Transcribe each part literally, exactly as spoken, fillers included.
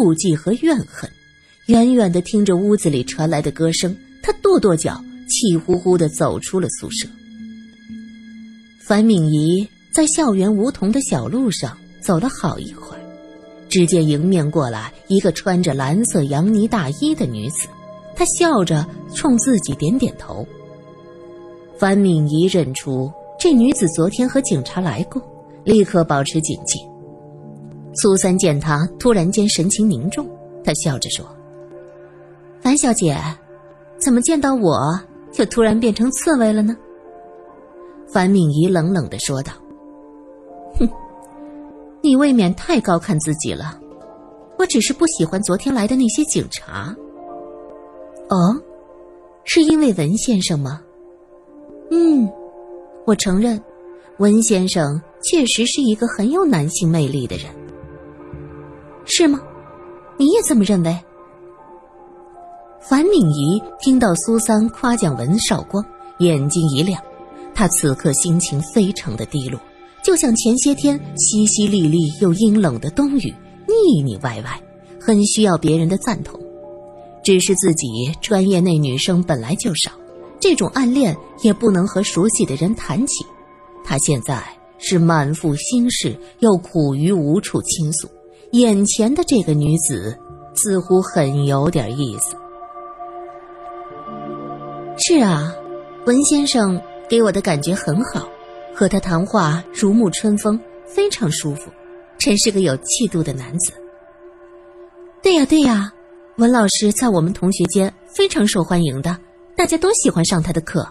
妒忌和怨恨。远远地听着屋子里传来的歌声，他跺跺脚，气呼呼地走出了宿舍。樊敏仪在校园梧桐的小路上走了好一会儿，只见迎面过来一个穿着蓝色洋呢大衣的女子，她笑着冲自己点点头。樊敏仪认出这女子昨天和警察来过，立刻保持警戒。苏三见她突然间神情凝重，她笑着说：“樊小姐，怎么见到我就突然变成刺猬了呢？”樊敏仪冷冷地说道：“哼，你未免太高看自己了。我只是不喜欢昨天来的那些警察。”“哦，是因为文先生吗？”“嗯，我承认，文先生确实是一个很有男性魅力的人。”“是吗？你也这么认为？”樊敏仪听到苏三夸奖文少光，眼睛一亮。他此刻心情非常的低落，就像前些天淅淅沥沥又阴冷的冬雨，腻腻歪歪，很需要别人的赞同。只是自己专业内女生本来就少，这种暗恋也不能和熟悉的人谈起。他现在是满腹心事，又苦于无处倾诉，眼前的这个女子似乎很有点意思。“是啊，文先生给我的感觉很好，和他谈话如沐春风，非常舒服，真是个有气度的男子。”“对呀对呀，文老师在我们同学间非常受欢迎的，大家都喜欢上他的课。”“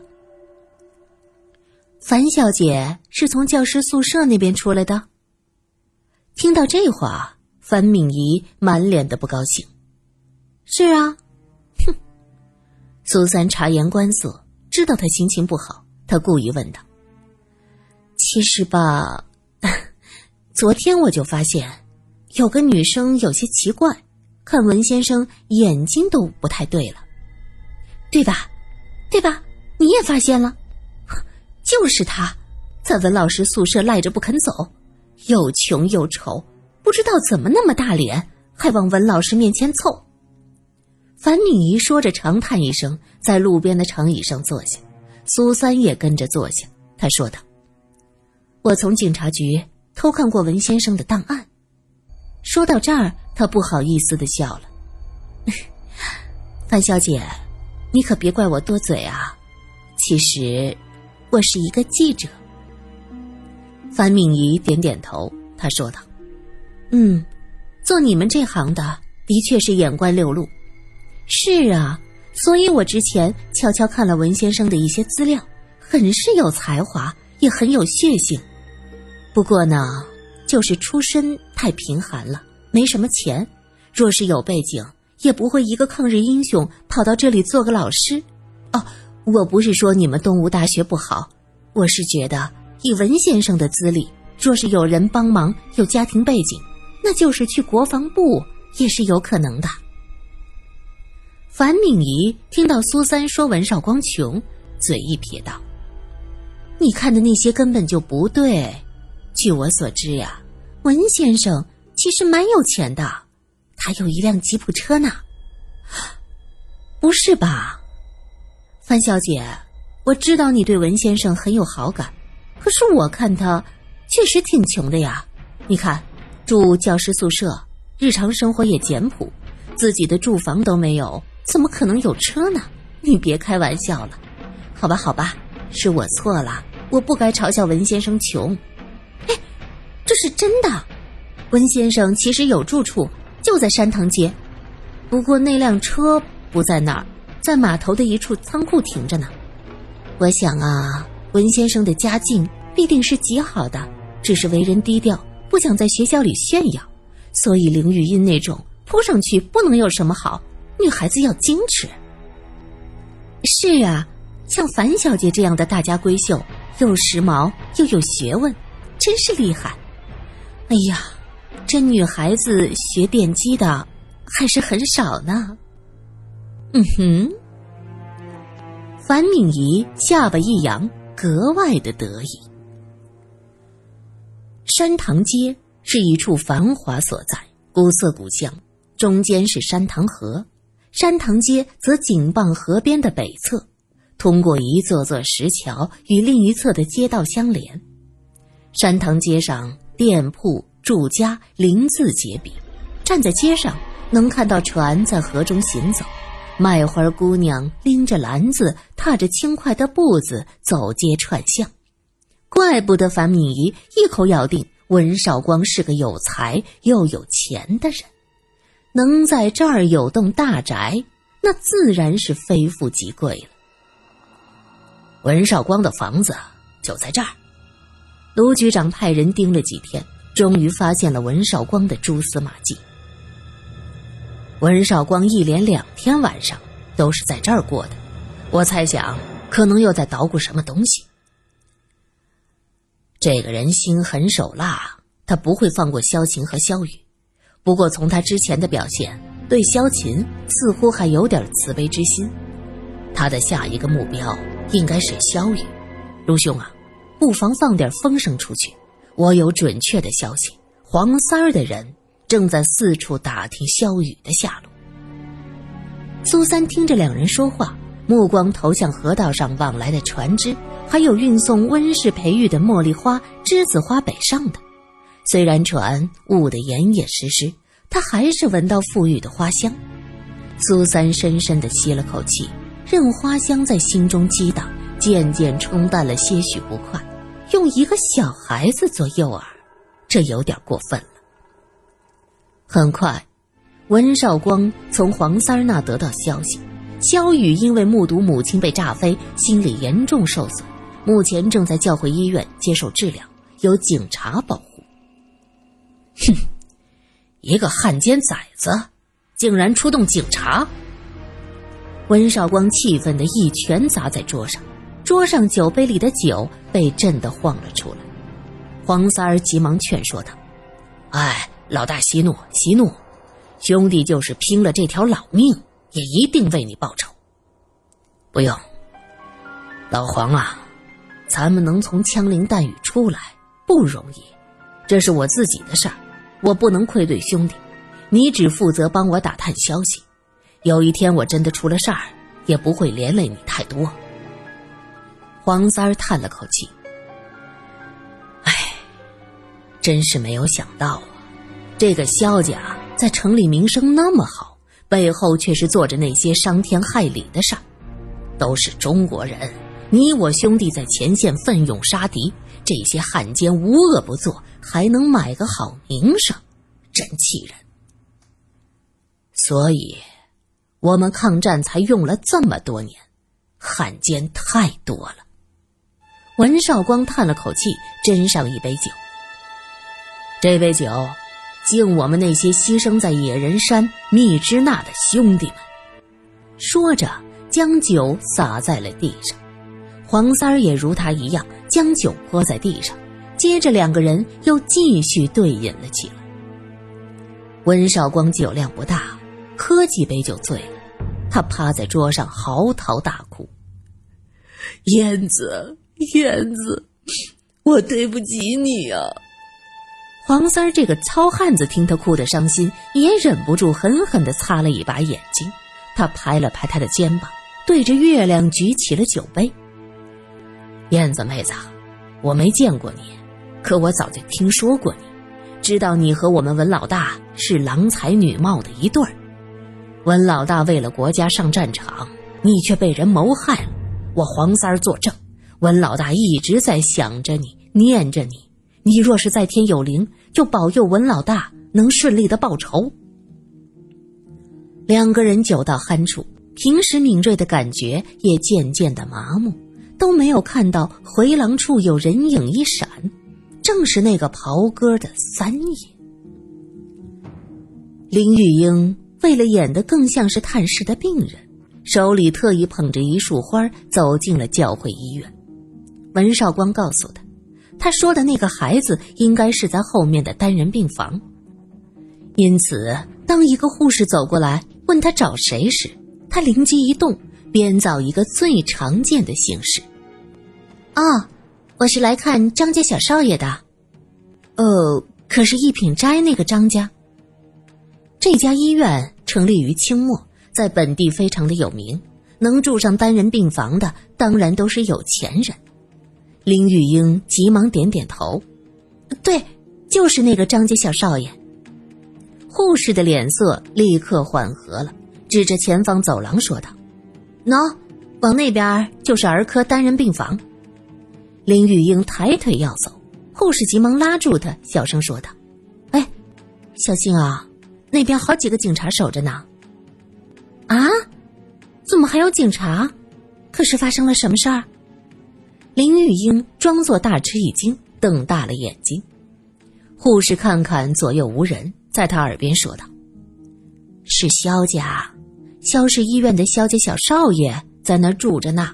樊小姐是从教师宿舍那边出来的？”听到这话，樊敏仪满脸的不高兴。“是啊。”“哼。”苏三察言观色，知道他心情不好，他故意问道：“其实吧，昨天我就发现有个女生有些奇怪，看文先生眼睛都不太对了。对吧？对吧？你也发现了？就是她，在文老师宿舍赖着不肯走，又穷又丑，不知道怎么那么大脸，还往文老师面前凑。”樊敏仪说着长叹一声，在路边的长椅上坐下。苏三也跟着坐下，他说道：“我从警察局偷看过文先生的档案。”说到这儿，他不好意思地笑了。“樊小姐，你可别怪我多嘴啊，其实我是一个记者。”樊敏仪点点头，他说道：“嗯，做你们这行的，的确是眼观六路。”“是啊。所以我之前悄悄看了文先生的一些资料，很是有才华，也很有血性。不过呢，就是出身太贫寒了，没什么钱，若是有背景，也不会一个抗日英雄跑到这里做个老师。哦，我不是说你们东吴大学不好，我是觉得以文先生的资历，若是有人帮忙，有家庭背景，那就是去国防部也是有可能的。”樊敏仪听到苏三说文少光穷，嘴一撇道：“你看的那些根本就不对。据我所知呀、啊，文先生其实蛮有钱的，他有一辆吉普车呢。”“不是吧？樊小姐，我知道你对文先生很有好感，可是我看他确实挺穷的呀。你看，住教师宿舍，日常生活也简朴，自己的住房都没有，怎么可能有车呢？你别开玩笑了。好吧好吧，是我错了，我不该嘲笑文先生穷。哎，这是真的，文先生其实有住处，就在山塘街，不过那辆车不在那儿，在码头的一处仓库停着呢。我想啊，文先生的家境必定是极好的，只是为人低调，不想在学校里炫耀，所以林语音那种扑上去不能有什么好，女孩子要矜持。”“是啊，像樊小姐这样的大家闺秀，又时髦又有学问，真是厉害。哎呀，这女孩子学电机的还是很少呢。”“嗯哼。”樊敏仪下巴一扬，格外的得意。山塘街是一处繁华所在，古色古香。中间是山塘河，山塘街则紧傍河边的北侧，通过一座座石桥与另一侧的街道相连。山塘街上店铺住家鳞次栉比，站在街上能看到船在河中行走，卖花姑娘拎着篮子，踏着轻快的步子走街串巷。怪不得樊敏仪一口咬定文绍光是个有才又有钱的人，能在这儿有栋大宅，那自然是非富即贵了。文绍光的房子就在这儿。卢局长派人盯了几天，终于发现了文绍光的蛛丝马迹。文绍光一连两天晚上都是在这儿过的，我猜想可能又在捣鼓什么东西。这个人心狠手辣，他不会放过萧琴和萧雨。不过从他之前的表现，对萧琴似乎还有点慈悲之心。他的下一个目标应该是萧雨。卢兄啊，不妨放点风声出去，我有准确的消息，黄三儿的人正在四处打听萧雨的下落。苏三听着两人说话，目光投向河道上往来的船只，还有运送温室培育的茉莉花、栀子花北上的。虽然船雾得严严实实，他还是闻到馥郁的花香。苏三深深地吸了口气，任花香在心中激荡，渐渐冲淡了些许不快。用一个小孩子做诱饵，这有点过分了。很快，文绍光从黄三儿那得到消息，萧雨因为目睹母亲被炸飞，心理严重受损，目前正在教会医院接受治疗，由警察保护。哼，一个汉奸崽子，竟然出动警察！文绍光气愤地一拳砸在桌上，桌上酒杯里的酒被震得晃了出来。黄三儿急忙劝说他：“哎。”老大息怒，息怒！兄弟就是拼了这条老命，也一定为你报仇。不用，老黄啊，咱们能从枪林弹雨出来不容易，这是我自己的事儿，我不能愧对兄弟。你只负责帮我打探消息，有一天我真的出了事儿，也不会连累你太多。黄三儿叹了口气：“哎，真是没有想到啊。”这个萧家在城里名声那么好，背后却是做着那些伤天害理的事儿。都是中国人，你我兄弟在前线奋勇杀敌，这些汉奸无恶不作，还能买个好名声，真气人。所以，我们抗战才用了这么多年，汉奸太多了。文绍光叹了口气，斟上一杯酒。这杯酒敬我们那些牺牲在野人山密支那的兄弟们。说着将酒洒在了地上，黄三儿也如他一样将酒泼在地上，接着两个人又继续对饮了起来。温绍光酒量不大，喝几杯就醉了，他趴在桌上嚎啕大哭：“燕子，燕子，我对不起你啊！”黄三儿这个糙汉子听他哭得伤心，也忍不住狠狠地擦了一把眼睛。他拍了拍他的肩膀，对着月亮举起了酒杯：“燕子妹子，我没见过你，可我早就听说过你，知道你和我们文老大是郎才女貌的一对儿。文老大为了国家上战场，你却被人谋害了。我黄三儿作证，文老大一直在想着你，念着你。你若是在天有灵，就保佑文老大能顺利的报仇。”两个人酒到酣处，平时敏锐的感觉也渐渐的麻木，都没有看到回廊处有人影一闪，正是那个袍哥的三爷。林玉英为了演得更像是探视的病人，手里特意捧着一束花走进了教会医院。文绍光告诉他，他说的那个孩子应该是在后面的单人病房。因此当一个护士走过来问他找谁时，他灵机一动，编造一个最常见的形式：“哦，我是来看张家小少爷的。呃，可是一品斋那个张家。”这家医院成立于清末，在本地非常的有名，能住上单人病房的当然都是有钱人。林玉英急忙点点头，对，就是那个张家小少爷。护士的脸色立刻缓和了，指着前方走廊说道，喏，往那边就是儿科单人病房。林玉英抬腿要走，护士急忙拉住她，小声说道，哎，小心啊，那边好几个警察守着呢。啊，怎么还有警察？可是发生了什么事儿？林玉英装作大吃一惊，瞪大了眼睛。护士看看左右无人，在她耳边说道，是肖家，肖氏医院的肖家小少爷在那儿住着呢，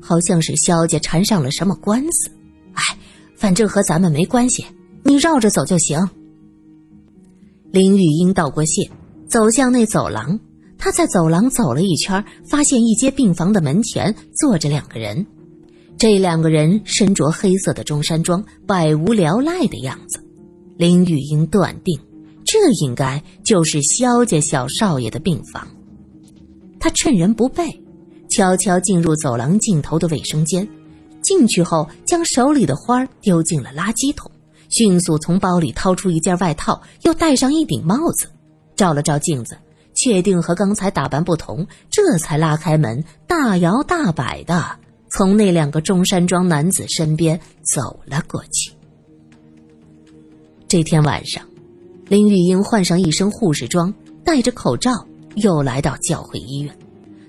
好像是肖家缠上了什么官司。哎，反正和咱们没关系，你绕着走就行。林玉英道过谢，走向那走廊。她在走廊走了一圈，发现一间病房的门前坐着两个人。这两个人身着黑色的中山装，百无聊赖的样子。林玉英断定，这应该就是萧家小少爷的病房。她趁人不备，悄悄进入走廊尽头的卫生间，进去后将手里的花丢进了垃圾桶，迅速从包里掏出一件外套，又戴上一顶帽子，照了照镜子，确定和刚才打扮不同，这才拉开门，大摇大摆的从那两个中山装男子身边走了过去。这天晚上，林玉英换上一身护士装，戴着口罩，又来到教会医院。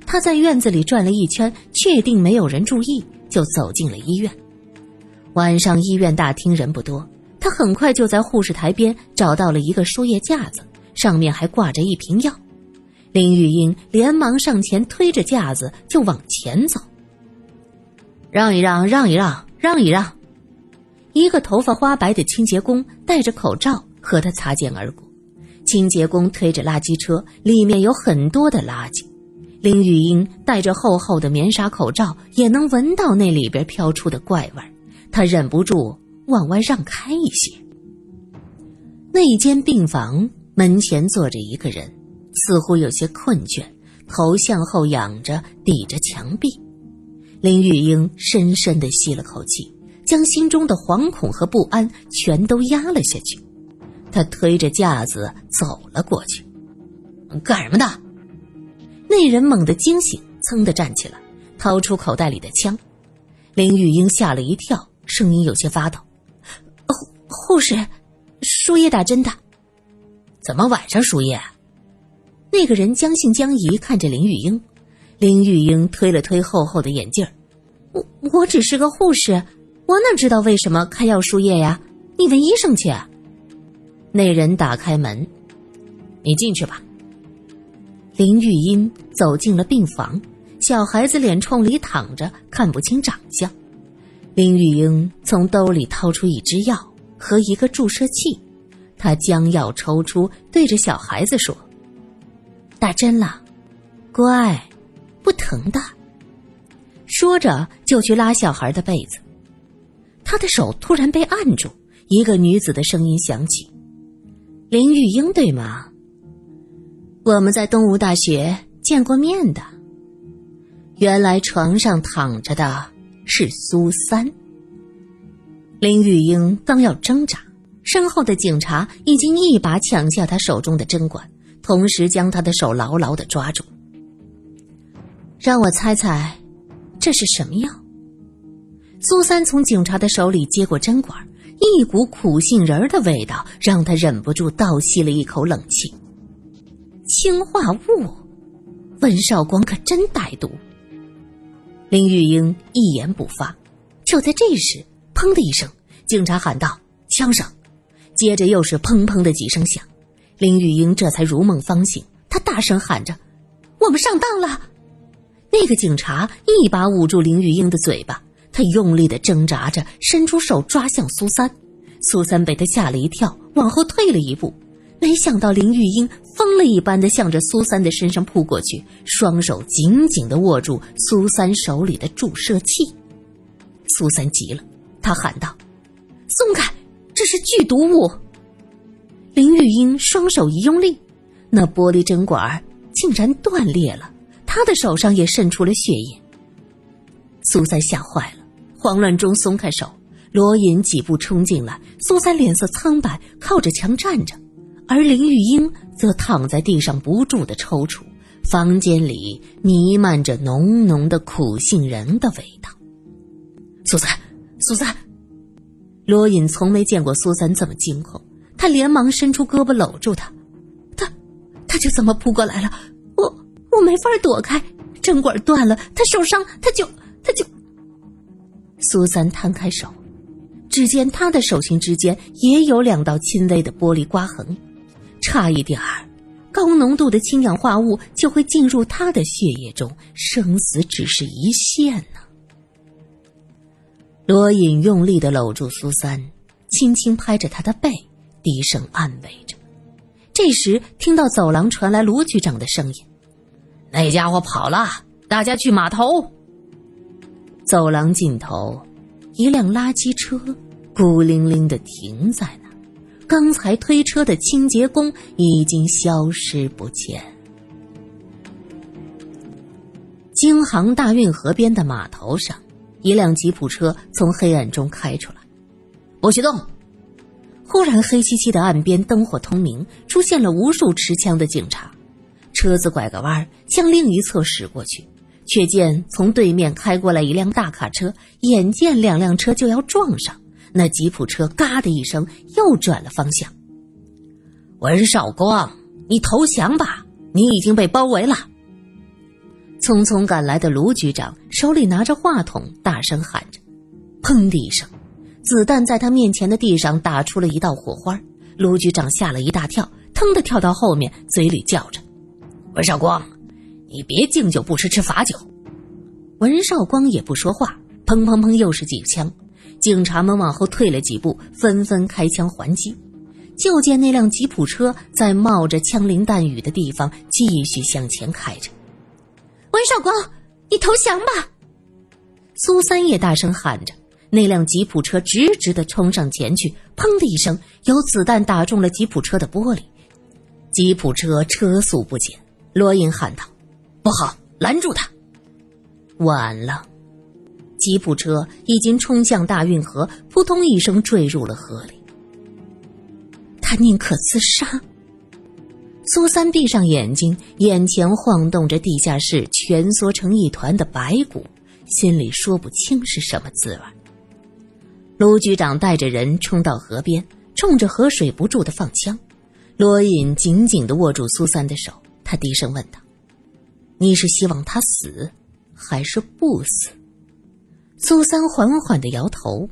她在院子里转了一圈，确定没有人注意，就走进了医院。晚上医院大厅人不多，她很快就在护士台边找到了一个输液架子，上面还挂着一瓶药。林玉英连忙上前推着架子就往前走。让一让，让一让，让一让。一个头发花白的清洁工戴着口罩和他擦肩而过。清洁工推着垃圾车，里面有很多的垃圾。林玉英戴着厚厚的棉纱口罩，也能闻到那里边飘出的怪味儿，她忍不住往外让开一些。那一间病房门前坐着一个人，似乎有些困倦，头向后仰着，抵着墙壁。林玉英深深地吸了口气，将心中的惶恐和不安全都压了下去。她推着架子走了过去。干什么的？那人猛地惊醒，噌地站起来，掏出口袋里的枪。林玉英吓了一跳，声音有些发抖。护士，输液打针的。怎么晚上输液？那个人将信将疑看着林玉英。林玉英推了推厚厚的眼镜儿，我我只是个护士，我哪知道为什么开药输液呀？你问医生去。那人打开门，你进去吧。林玉英走进了病房，小孩子脸冲里躺着，看不清长相。林玉英从兜里掏出一支药和一个注射器，她将药抽出，对着小孩子说：“打针了，乖。”不疼的。说着就去拉小孩的被子，他的手突然被按住，一个女子的声音响起：“林玉英对吗？我们在东吴大学见过面的。”原来床上躺着的是苏三。林玉英刚要挣扎，身后的警察已经一把抢下他手中的针管，同时将他的手牢牢地抓住。让我猜猜，这是什么药？苏三从警察的手里接过针管，一股苦杏仁的味道让他忍不住倒吸了一口冷气。氰化物，温少光可真歹毒。林玉英一言不发。就在这时，砰的一声，警察喊道：“枪声！”接着又是砰砰的几声响，林玉英这才如梦方醒，她大声喊着：“我们上当了！”那个警察一把捂住林玉英的嘴巴，他用力地挣扎着，伸出手抓向苏三。苏三被他吓了一跳，往后退了一步。没想到林玉英疯了一般地向着苏三的身上扑过去，双手紧紧地握住苏三手里的注射器。苏三急了，他喊道：“松开，这是剧毒物！”林玉英双手一用力，那玻璃针管竟然断裂了，他的手上也渗出了血液。苏三吓坏了，慌乱中松开手，罗隐几步冲进来，苏三脸色苍白，靠着墙站着，而林玉英则躺在地上不住地抽搐，房间里弥漫着浓浓的苦杏仁的味道。苏三，苏三！罗隐从没见过苏三这么惊恐，他连忙伸出胳膊搂住他，他，他就这么扑过来了，我，我没法躲开，针管断了，他受伤，他就，他就……苏三摊开手，只见他的手心之间也有两道轻微的玻璃刮痕，差一点儿，高浓度的氢氧化物就会进入他的血液中，生死只是一线呢、啊。罗隐用力地搂住苏三，轻轻拍着他的背，低声安慰着。这时听到走廊传来卢局长的声音：“那家伙跑了，大家去码头。”走廊尽头，一辆垃圾车孤零零地停在那，刚才推车的清洁工已经消失不见。京杭大运河边的码头上，一辆吉普车从黑暗中开出来。“不许动！”忽然黑漆漆的岸边灯火通明，出现了无数持枪的警察。车子拐个弯向另一侧驶过去，却见从对面开过来一辆大卡车，眼见两辆车就要撞上，那吉普车嘎的一声又转了方向。“文少光，你投降吧，你已经被包围了。”匆匆赶来的卢局长手里拿着话筒，大声喊着。砰的一声，子弹在他面前的地上打出了一道火花，卢局长吓了一大跳，腾地跳到后面，嘴里叫着：“文少光，你别敬酒不吃吃罚酒。”文少光也不说话，砰砰砰又是几枪。警察们往后退了几步，纷纷开枪还击。就见那辆吉普车在冒着枪林弹雨的地方继续向前开着。“文少光，你投降吧！”苏三也大声喊着。那辆吉普车直直地冲上前去，砰的一声，有子弹打中了吉普车的玻璃。吉普车车速不减，罗隐喊道：“不好，拦住他！”晚了。吉普车已经冲向大运河，扑通一声坠入了河里。他宁可自杀。苏三闭上眼睛，眼前晃动着地下室蜷缩成一团的白骨，心里说不清是什么滋味。卢局长带着人冲到河边，冲着河水不住地放枪。罗隐紧紧地握住苏三的手，他低声问道：“你是希望他死，还是不死？”苏三缓缓地摇头：“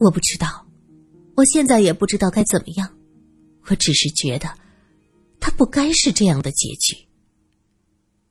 我不知道，我现在也不知道该怎么样，我只是觉得他不该是这样的结局。”